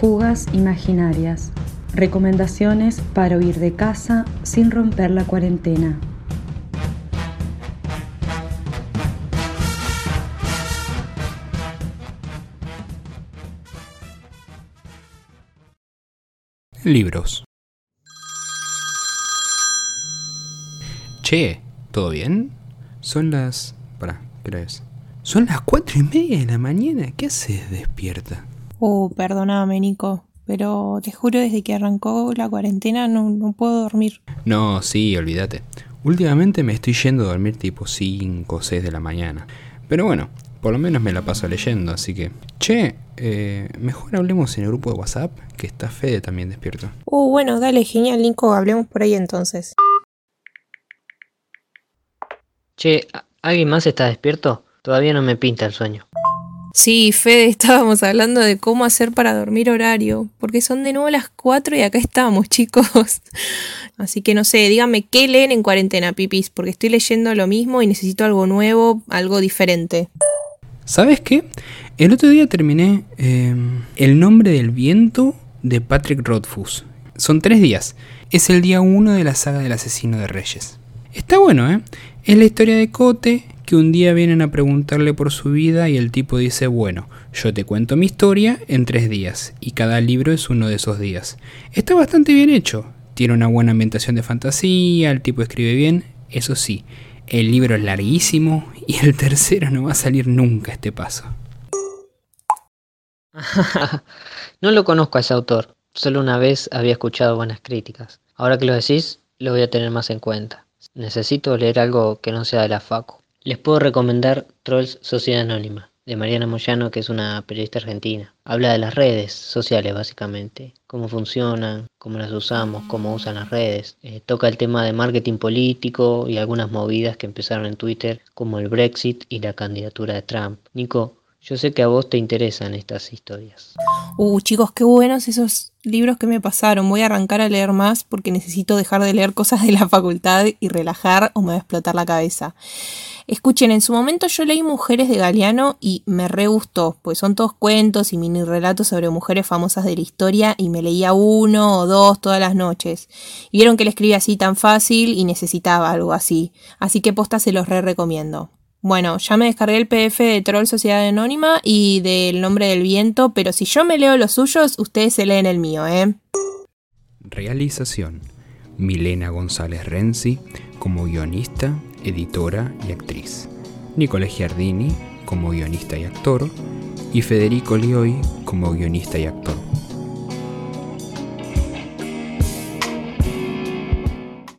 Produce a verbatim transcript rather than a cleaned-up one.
fugas imaginarias, recomendaciones para huir de casa sin romper la cuarentena. Libros. Che, ¿todo bien? Son las... Pará, ¿qué hora es? Son las cuatro y media de la mañana. ¿Qué haces despierta? Uh, perdóname, Nico, pero te juro desde que arrancó la cuarentena no, no puedo dormir. No, sí, olvídate. Últimamente me estoy yendo a dormir tipo cinco o seis de la mañana. Pero bueno, por lo menos me la paso leyendo, así que... Che, eh, mejor hablemos en el grupo de WhatsApp, que está Fede también despierto. Uh, bueno, dale, genial, Nico, hablemos por ahí entonces. Che, ¿alguien más está despierto? Todavía no me pinta el sueño. Sí, Fede, estábamos hablando de cómo hacer para dormir horario, porque son de nuevo las cuatro y acá estamos, chicos. Así que no sé, díganme qué leen en cuarentena, pipis, porque estoy leyendo lo mismo y necesito algo nuevo, algo diferente. ¿Sabes qué? El otro día terminé eh, El nombre del viento de Patrick Rothfuss. Son tres días. Es el día uno de la saga del asesino de reyes. Está bueno, ¿eh? Es la historia de Cote, que un día vienen a preguntarle por su vida y el tipo dice, bueno, yo te cuento mi historia en tres días, y cada libro es uno de esos días. Está bastante bien hecho, tiene una buena ambientación de fantasía, el tipo escribe bien, eso sí, el libro es larguísimo y el tercero no va a salir nunca a este paso. No lo conozco a ese autor, solo una vez había escuchado buenas críticas. Ahora que lo decís, lo voy a tener más en cuenta. Necesito leer algo que no sea de la facu. Les puedo recomendar Trolls Sociedad Anónima, de Mariana Moyano, que es una periodista argentina. Habla de las redes sociales, básicamente. Cómo funcionan, cómo las usamos, cómo usan las redes. Eh, toca el tema de marketing político y algunas movidas que empezaron en Twitter, como el Brexit y la candidatura de Trump. Nico, yo sé que a vos te interesan estas historias. Uh, chicos, qué buenos esos libros que me pasaron. Voy a arrancar a leer más porque necesito dejar de leer cosas de la facultad y relajar o me va a explotar la cabeza. Escuchen, en su momento yo leí Mujeres de Galeano y me re gustó, pues son todos cuentos y mini relatos sobre mujeres famosas de la historia y me leía uno o dos todas las noches. Y vieron que le escribí así tan fácil y necesitaba algo así, así que posta se los re recomiendo. Bueno, ya me descargué el P D F de Troll Sociedad Anónima y del nombre del viento, pero si yo me leo los suyos, ustedes se leen el mío, ¿eh? Realización. Milena González Renzi como guionista, editora y actriz. Nicolás Giardini como guionista y actor. Y Federico Lioi como guionista y actor.